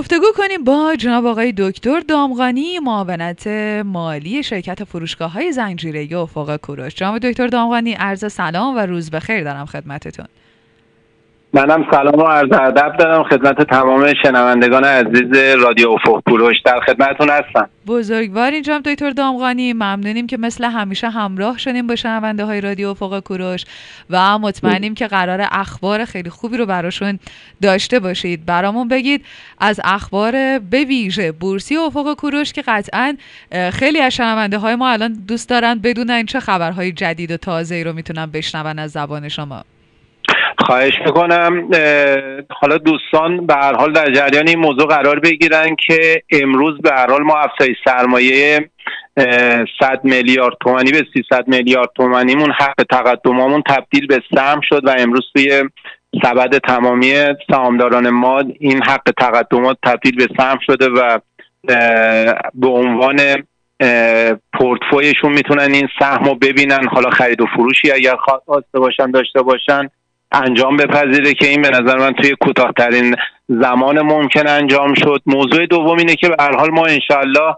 گفتگو کنیم با جناب آقای دکتر دامغانی، معاونت مالی شرکت فروشگاه‌های زنجیره‌ای افق کوروش. جناب دکتر دامغانی، عرض سلام و روز بخیر دارم خدمتتون. منم سلام و عرض ادب دارم خدمت تمام شنوندگان عزیز رادیو افق کوروش، در خدمتتون هستم. بزرگوارین جناب دکتر دامغانی، ممنونیم که مثل همیشه همراه شدیم با شنونده های رادیو افق کوروش و مطمئنیم که قرار اخبار خیلی خوبی رو براشون داشته باشید. برامون بگید از اخبار به ویژه بورسی افق کوروش که قطعاً خیلی از شنونده های ما الان دوست دارن بدونن چه خبرهای جدید و تازه‌ای رو میتونن بشنون از زبان شما. خواهش میکنم. حالا دوستان به هر حال در جریان این موضوع قرار بگیرن که امروز به هر حال ما افزایش سرمایه 100 میلیارد تومانی به 300 میلیارد تومانیمون حق تقدمامون تبدیل به سهم شد و امروز توی سبد تمامی سهامداران ما این حق تقدمات تبدیل به سهم شده و به عنوان پورتفویشون میتونن این سهم رو ببینن، حالا خرید و فروشی اگر خواسته باشن داشته باشن انجام بپذیره که این به نظر من توی کوتاه‌ترین زمان ممکن انجام شد. موضوع دوم اینه که به هر حال ما انشالله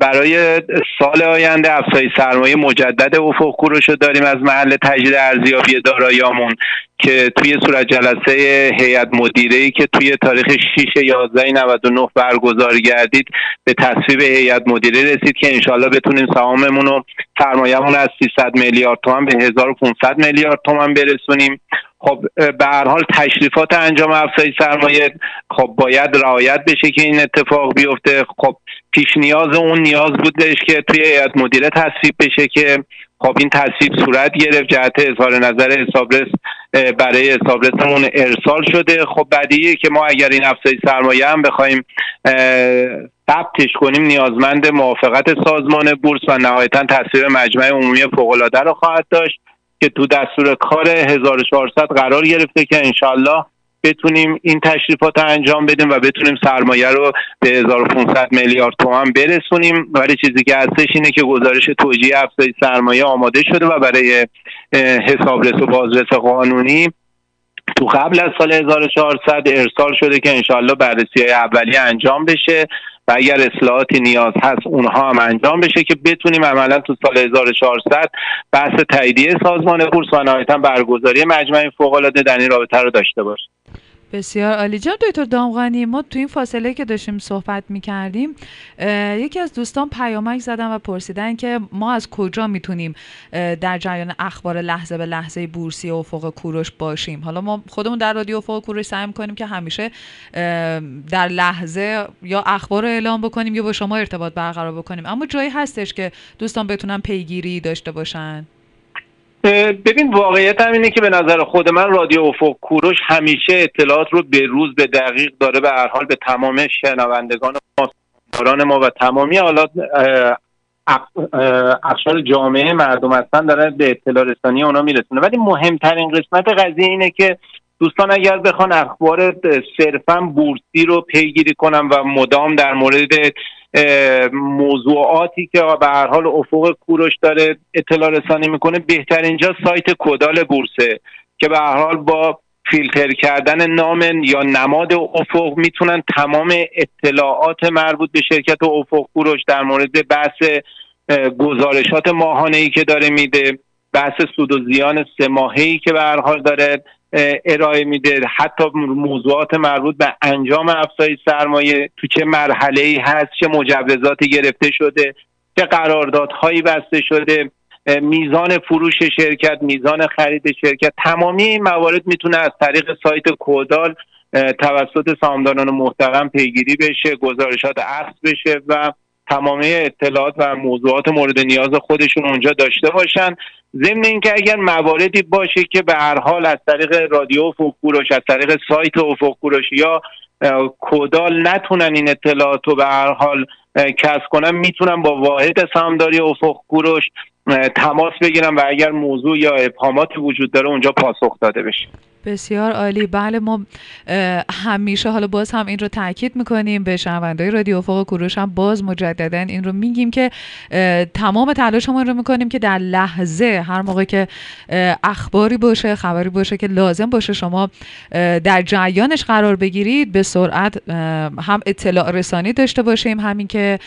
برای سال آینده افزایش سرمایه مجدد افق کوروش رو داریم از محل تجدید ارزیابی دارایی‌هامون که توی صورت جلسه هیئت مدیره‌ای که توی تاریخ 6/11/99 برگزار گردید به تصویب هیئت مدیره رسید که انشالله بتونیم سهاممون رو سرمایه‌مون از 300 میلیارد تومان به 1500 میلیارد تومان برسونیم. خب به هر حال تشریفات انجام افزایش سرمایه خب باید رعایت بشه که این اتفاق بیفته. خب پیش نیاز اون نیاز بودش که توی هیئت مدیره تصویب بشه که خب این تصویب صورت گرفت، جهت اظهار نظر حسابرس برای حسابرسمون ارسال شده. خب بدیهیه که ما اگر این افزایش سرمایه هم بخوایم ثبتش کنیم نیازمند موافقت سازمان بورس و نهایتاً تصویب مجمع عمومی فوق‌العاده رو خواهد داشت که تو دستور کار 1400 قرار گرفته که انشالله بتونیم این تشریفات انجام بدیم و بتونیم سرمایه رو به 1500 میلیارد تومان برسونیم. ولی چیزی که هستش اینه که گزارش توجیه افزایش سرمایه آماده شده و برای حسابرس و بازرس قانونی تو قبل از سال 1400 ارسال شده که انشالله بررسی‌های اولیه انجام بشه و اگر اصلاحاتی نیاز هست اونها هم انجام بشه که بتونیم عملا تو سال 1400 بحث تاییدیه سازمان بورس و نهایتا برگزاری مجمع فوق‌العاده در این رابطه رو داشته باشیم. بسیار عالی. جناب دکتر دامغانی، ما تو این فاصله که داشتیم صحبت می‌کردیم یکی از دوستان پیامک زدن و پرسیدن که ما از کجا میتونیم در جریان اخبار لحظه به لحظه بورسی افق کوروش باشیم. حالا ما خودمون در رادیو افق کوروش سعی می‌کنیم که همیشه در لحظه یا اخبار رو اعلام بکنیم یا با شما ارتباط برقرار بکنیم، اما جایی هستش که دوستان بتونن پیگیری داشته باشن؟ ببین واقعیت هم اینه که به نظر خود من رادیو افق کوروش همیشه اطلاعات رو به روز به دقیق داره به هر حال به تمام شنوندگان ما، سهامداران ما و تمامی حالات اقشار جامعه مردم هستن داره به اطلاع رسانی اونا میرسونه. ولی مهمترین قسمت قضیه اینه که دوستان اگر بخوان اخبار صرفا بورسی رو پیگیری کنم و مدام در مورد موضوعاتی که به هر حال افق کوروش داره اطلاع رسانی میکنه، بهتر اینجا سایت کدال بورسه که به هر حال با فیلتر کردن نام یا نماد افق میتونن تمام اطلاعات مربوط به شرکت افق کوروش در مورد بحث گزارشات ماهانه‌ای که داره میده، بحث سود و زیان سه ماهه‌ای که به هر حال داره ارائه میده، حتی موضوعات مربوط به انجام افزایش سرمایه تو چه مرحله‌ای هست، چه مجوزاتی گرفته شده، چه قراردادهایی بسته شده، میزان فروش شرکت، میزان خرید شرکت، تمامی این موارد میتونه از طریق سایت کدال توسط سهامداران محترم پیگیری بشه، گزارشات عرض بشه و تمامی اطلاعات و موضوعات مورد نیاز خودشون اونجا داشته باشن. ضمن اینکه اگر مواردی باشه که به هر حال از طریق رادیو افق کوروش، از طریق سایت افق کوروش یا کدال نتونن این اطلاعات رو به هر حال کسب کنن، میتونن با واحد سهامداری افق کوروش تماس بگیرن و اگر موضوع یا ابهامات وجود داره اونجا پاسخ داده بشه. بسیار عالی. بله ما همیشه حالا باز هم این رو تاکید میکنیم به شنونده‌های رادیو افق کوروش، هم باز مجددا این رو میگیم که تمام تلاشمون رو میکنیم که در لحظه هر موقع که اخباری باشه، خبری باشه که لازم باشه شما در جریانش قرار بگیرید، به سرعت هم اطلاع رسانی داشته باشیم. همین که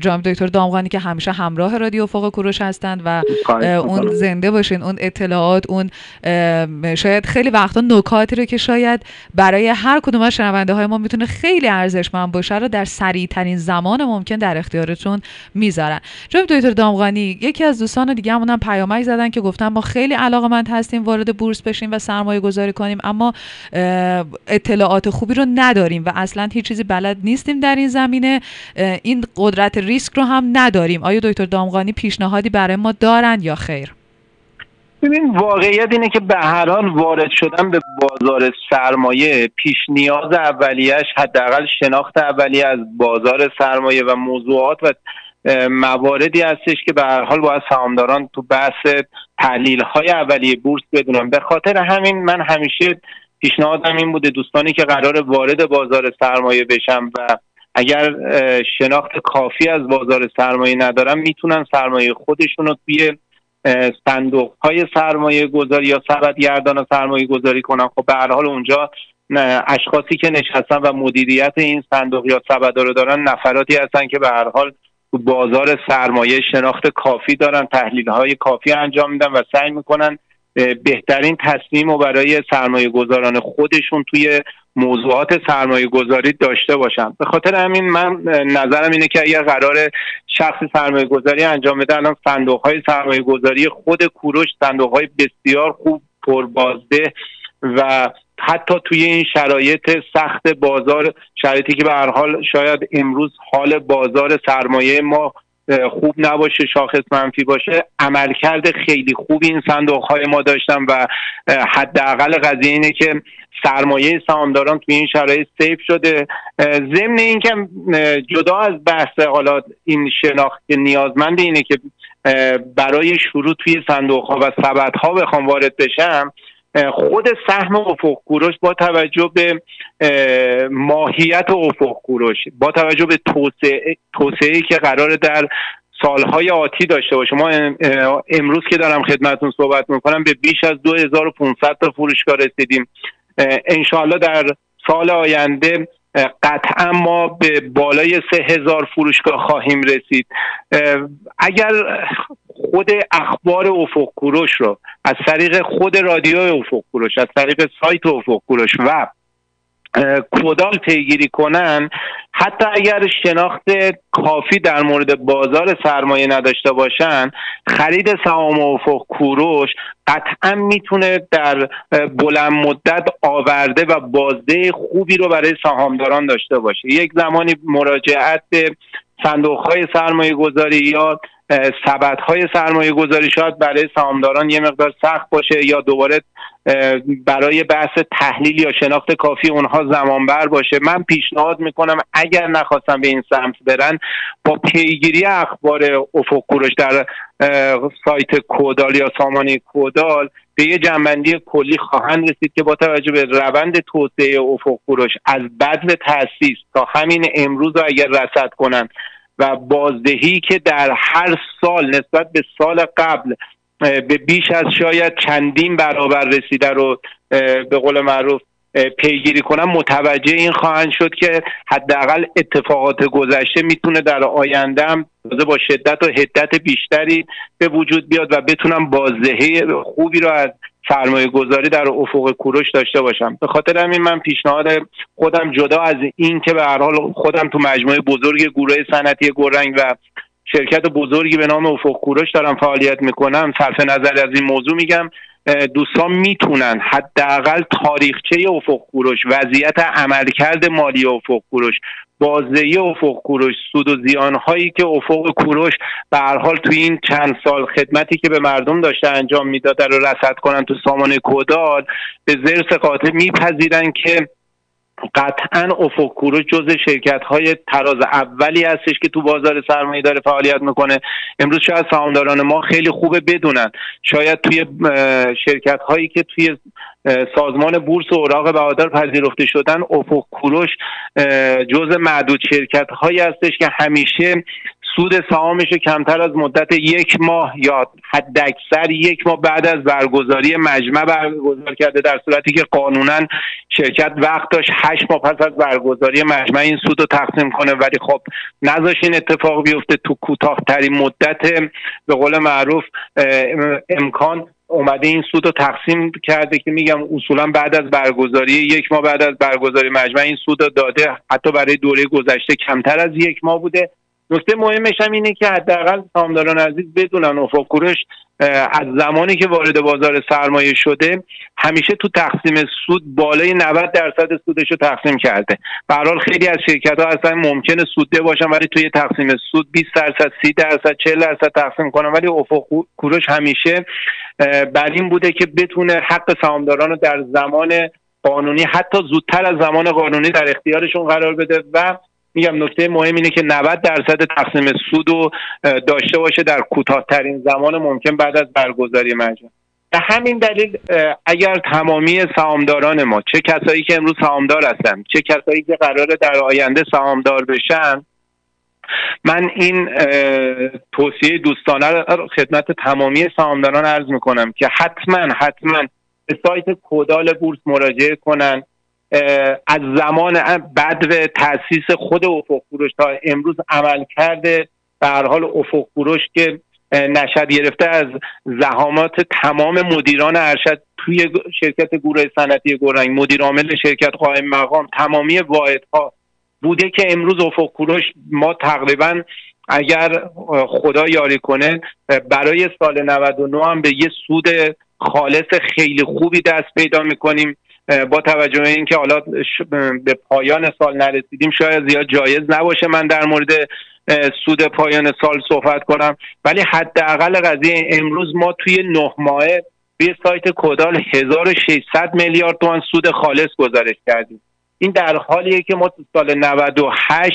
جناب دکتر دامغانی که همیشه همراه رادیو افق کوروش هستند و اون زنده باشین، اون اطلاعات، اون شاید خیلی وقتا نکاتی رو که شاید برای هر کدوم از شنونده های ما میتونه خیلی ارزشمند باشه رو در سریع ترین زمان ممکن در اختیارتون میذارن. جناب دکتر دامغانی، یکی از دوستان دیگه همون هم پیامک زدن که گفتن ما خیلی علاقه‌مند هستیم وارد بورس بشیم و سرمایه گذاری کنیم، اما اطلاعات خوبی رو نداریم و اصلا هیچ چیزی بلد نیستیم در این زمینه، این قدرت ریسک رو هم نداریم. آیا دکتر دامغانی پیشنهادی برای ما دارن یا خیر؟ ببین واقعیت اینه که به هر حال وارد شدن به بازار سرمایه پیش نیاز اولیه‌اش حداقل شناخت اولیه از بازار سرمایه و موضوعات و مواردی هستش که به هر حال باید سهامداران تو بحث تحلیل‌های اولیه بورس بدونن. به خاطر همین من همیشه پیشنهادم این بوده دوستانی که قرار وارد بازار سرمایه بشن و اگر شناخت کافی از بازار سرمایه ندارن میتونن سرمایه خودشون رو توی صندوق‌های سرمایه گذاری یا سبدگردان سرمایه گذاری کنن. خب به هر حال اونجا اشخاصی که نشستن و مدیریت این صندوق یا سبد رو دارن نفراتی هستن که به هر حال تو بازار سرمایه شناخت کافی دارن، تحلیل‌های کافی انجام میدن و سعی میکنن بهترین تصمیم رو برای سرمایه گذاران خودشون توی موضوعات سرمایه گذاری داشته باشن. به خاطر همین من نظرم اینه که اگر قرار شخصی سرمایه گذاری انجام بده، الان صندوق‌های سرمایه گذاری خود کوروش صندوق‌های بسیار خوب پربازده و حتی توی این شرایط سخت بازار، شرایطی که به هر حال شاید امروز حال بازار سرمایه ما خوب نباشه، شاخص منفی باشه، عملکرد خیلی خوب این صندوق‌های ما داشتن و حداقل قضیه اینه که سرمایه سهامداران توی این شرایط سیف شده. ضمن این که جدا از بحث حالا این شناخت نیازمند اینه که برای شروع توی صندوق‌ها و سبدها بخوام وارد بشم، خود سهم افق کوروش با توجه به ماهیت افق کوروش، با توجه به توسعه‌ای که قراره در سالهای آتی داشته باشه، ما امروز که دارم خدمتتون صحبت میکنم به بیش از 2500 تا فروشگاه رسیدیم. انشاءالله در سال آینده قطعا ما به بالای 3000 فروشگاه خواهیم رسید. اگر خود اخبار افق کوروش رو از طریق خود رادیو افق کوروش، از طریق سایت افق کوروش و کدال پیگیری کنن، حتی اگر شناخت کافی در مورد بازار سرمایه نداشته باشن، خرید سهام افق کوروش قطعا میتونه در بلند مدت آورده و بازده خوبی رو برای سهامداران داشته باشه. یک زمانی مراجعت به صندوق‌های سرمایه گذاری یا سبدهای سرمایه گذاری شاید برای سهامداران یه مقدار سخت باشه یا دوباره برای بحث تحلیل یا شناخت کافی اونها زمان بر باشه. من پیشنهاد میکنم اگر نخواستن به این سمت برن، با پیگیری اخبار افق کوروش در سایت کدال یا سامانه کدال به یه جنبندی کلی خواهند رسید که با توجه به روند توسعه افق کوروش از بدو تأسیس تا همین امروز رو اگر رصد کنن و بازدهی که در هر سال نسبت به سال قبل به بیش از شاید چندین برابر رسیده رو به قول معروف پیگیری کنن، متوجه این خواهند شد که حداقل اتفاقات گذشته میتونه در آینده هم با شدت و حدت بیشتری به وجود بیاد و بتونن بازدهی خوبی رو از سرمایه گذاری در افق کوروش داشته باشم. به خاطر همین من پیشنهاد خودم، جدا از این که به هر حال خودم تو مجموعه بزرگ گروه صنعتی گورنگ و شرکت بزرگی به نام افق کوروش دارم فعالیت میکنم، صرف نظر از این موضوع میگم دوستان میتونن حداقل تاریخچه افق کوروش، وضعیت عملکرد مالی افق کوروش، بازدهی افق کوروش، سود و زیانهایی که افق کوروش به هر حال توی این چند سال خدمتی که به مردم داشته انجام میداد رو رصد کنن تو سامانه کدال، به ضرس قاطع میپذیرن که قطعا افق کوروش جزء شرکت‌های طراز اولی هستش که تو بازار سرمایه داره فعالیت میکنه. امروز شاید سهامداران ما خیلی خوبه بدونن، شاید توی شرکت‌هایی که توی سازمان بورس و اوراق بهادار پذیرفته شدن، افق کوروش جزء معدود شرکت‌هایی هستش که همیشه سود سهامش کمتر از مدت یک ماه یا حد اکثر یک ماه بعد از برگزاری مجمع برگزار کرده، در صورتی که قانونا شرکت وقت داشت 8 ماه پس از برگزاری مجمع این سود رو تقسیم کنه، ولی خب نذاش این اتفاق بیفته. تو کوتاه‌ترین مدت به قول معروف امکان اومده این سود رو تقسیم کرده که میگم اصولا بعد از برگزاری یک ماه بعد از برگزاری مجمع این سود رو داده، حتی برای دوره گذشته کمتر از یک ماه بوده. نکته مهمش هم اینه که حداقل سهامداران عزیز بدونن افق کوروش از زمانی که وارد بازار سرمایه شده همیشه تو تقسیم سود بالای 90% سودش رو تقسیم کرده. به هر حال خیلی از شرکت‌ها اصلا ممکنه سودده باشن ولی توی تقسیم سود 20%، 30%، 40% تقسیم کنن، ولی افق کوروش همیشه بر این بوده که بتونه حق سهامداران رو در زمان قانونی، حتی زودتر از زمان قانونی، در اختیارشون قرار بده و میگم نکته مهم اینه که 90% تقسیم سود رو داشته باشه در کوتاه‌ترین زمان ممکن بعد از برگزاری مجمع. به همین دلیل اگر تمامی سهامداران ما، چه کسایی که امروز سهامدار هستن، چه کسایی که قراره در آینده سهامدار بشن، من این توصیه دوستانه رو خدمت تمامی سهامداران عرض میکنم که حتما به سایت کدال بورس مراجعه کنن. از زمان بدو تأسیس خود افق کوروش تا امروز عمل کرده به هر حال افق کوروش که نشأت گرفته از زحمات تمام مدیران ارشد توی شرکت گروه صنعتی گورنگ، مدیر عامل شرکت، قائم مقام، تمامی واحدها بوده که امروز افق کوروش ما تقریباً اگر خدا یاری کنه برای سال 99 هم به یه سود خالص خیلی خوبی دست پیدا می‌کنیم. با توجه به اینکه حالا به پایان سال نرسیدیم شاید زیاد جایز نباشه من در مورد سود پایان سال صحبت کنم، ولی حداقل قضیه امروز ما توی 9 ماهه به سایت کدال 1600 میلیارد تومان سود خالص گزارش کردیم. این در حالیه که ما تو سال 98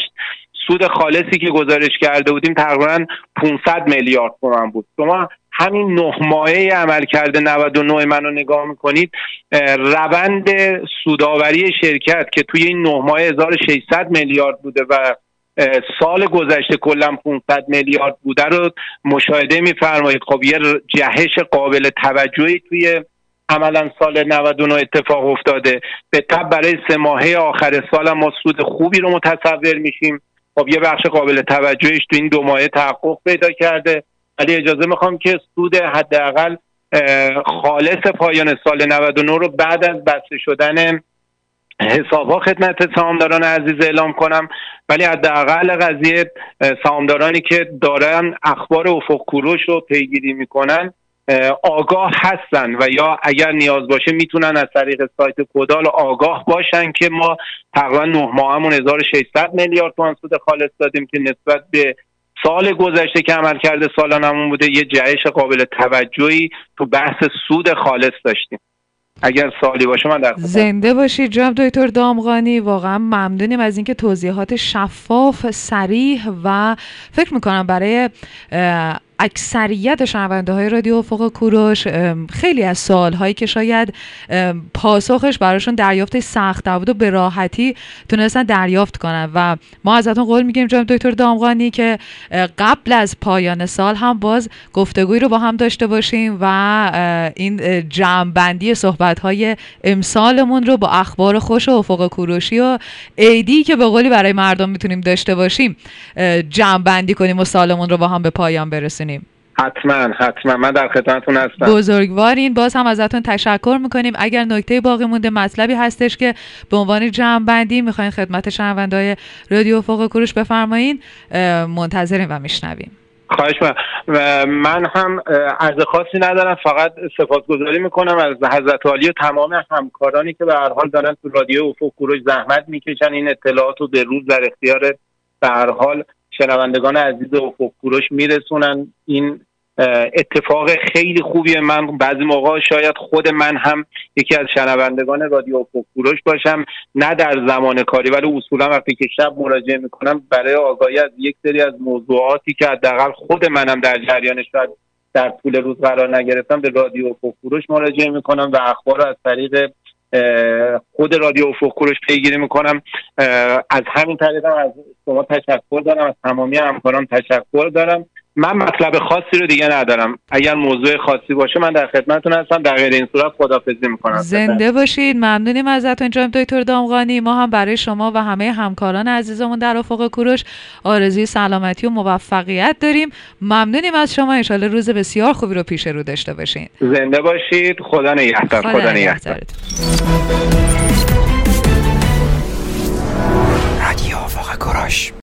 سود خالصی که گزارش کرده بودیم تقریباً 500 میلیارد تومان بود. شما همین 9 ماهه عمل کرده 99 منو نگاه میکنید، روند سوداوری شرکت که توی این 9 ماهه 1600 میلیارد بوده و سال گذشته کلا 500 میلیارد بوده رو مشاهده میفرمایید. خب یه جهش قابل توجهی توی عملا سال 99 اتفاق افتاده. به تبع برای 3 ماهه آخر سال ما سود خوبی رو متصور میشیم. خب یه بخش قابل توجهش تو این 2 ماهه تحقق پیدا کرده، ولی اجازه میخوام که سود حداقل خالص پایان سال 99 رو بعد از بسته شدن حساب‌ها خدمت سهامداران عزیز اعلام کنم. ولی حداقل قضیه سهامدارانی که دارن اخبار افق کوروش رو پیگیری میکنن آگاه هستن و یا اگر نیاز باشه میتونن از طریق سایت کدال آگاه باشن که ما تقریبا 9 ماهمون 1600 میلیارد تومان سود خالص دادیم که نسبت به سال گذشته که عمل کرده سالانمون بوده یه جهش قابل توجهی تو بحث سود خالص داشتیم. اگر سوالی باشه من در خدمتم. زنده باشی جناب دکتر دامغانی، واقعا ممنونیم از اینکه توضیحات شفاف، صریح و فکر میکنم برای اکثریت شنونده های رادیو افق کوروش خیلی از سوال هایی که شاید پاسخش براشون دریافت سخت بود و به راحتی تونستن دریافت کنن و ما ازتون قول میگیم جناب دکتر دامغانی که قبل از پایان سال هم باز گفتگوی رو با هم داشته باشیم و این جمع‌بندی صحبت های امسالمون رو با اخبار خوش و افق کوروشی و عیدی که به قولی برای مردم میتونیم داشته باشیم جمع‌بندی کنیم و سالمون رو با هم به پایان برسونیم. حتما من در خدمتتون هستم. بزرگوارین، باز هم ازتون تشکر میکنیم. اگر نکته باقی مونده، مطلبی هستش که به عنوان جمع بندی میخواین خدمت شنونده‌های رادیو افق کوروش بفرمایین، منتظریم و میشنویم. خواهش می‌کنم. و من هم عرض خاصی ندارم، فقط سپاسگزاری میکنم از حضرت عالی و تمام همکارانی که به هر حال دارن تو رادیو افق کوروش زحمت میکشن این اطلاعاتو به روز در اختیار به هر حال شنوندگان عزیز افق کوروش میرسونن. این اتفاق خیلی خوبیه. من بعضی موقع شاید خود من هم یکی از شنوندگان رادیو افق کوروش باشم، نه در زمان کاری، ولی اصولا وقتی که شب مراجعه میکنم برای آگاهی از یک سری از موضوعاتی که حداقل خود منم در جریانش در طول روز قرار نگرفتم به رادیو افق کوروش مراجعه میکنم و اخبار رو از طریق خود رادیو افق کوروش پیگیری میکنم. از همین طریق از شما تشکر دارم، از تمامی همکاران تشکر دارم. من مطلب خاصی رو دیگه ندارم، اگر موضوع خاصی باشه من در خدمتتون هستم، در غیر این صورت خداحافظی میکنم. زنده باشید، ممنونیم ازتون جناب دکتر دامغانی. ما هم برای شما و همه همکاران عزیزمون در افق کوروش آرزوی سلامتی و موفقیت داریم. ممنونیم از شما، ان شاء الله روز بسیار خوبی رو پیش رو داشته باشین. زنده باشید، خدا نگهدار.